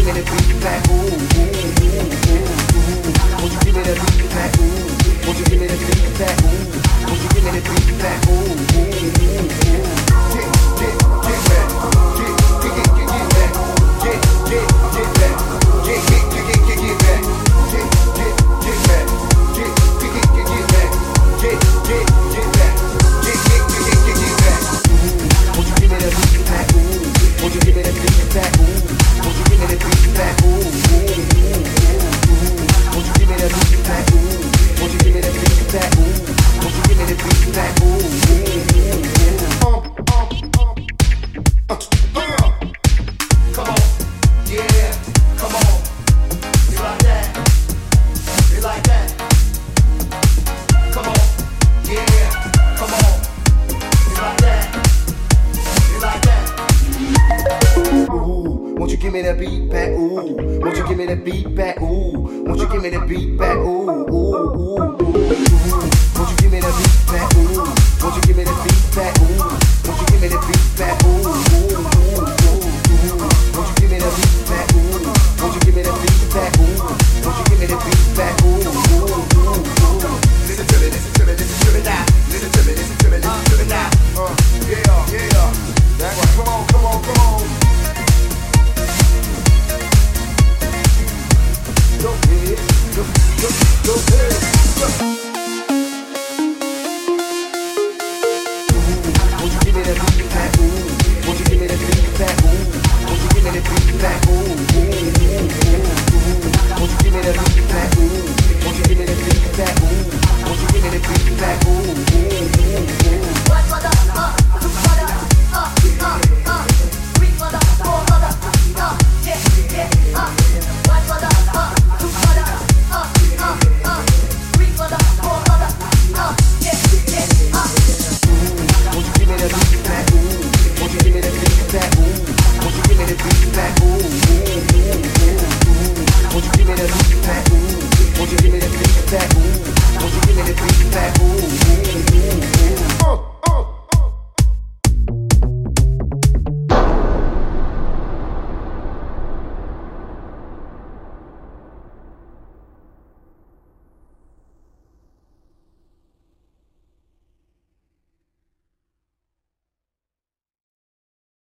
Go, go, go, go, go, go.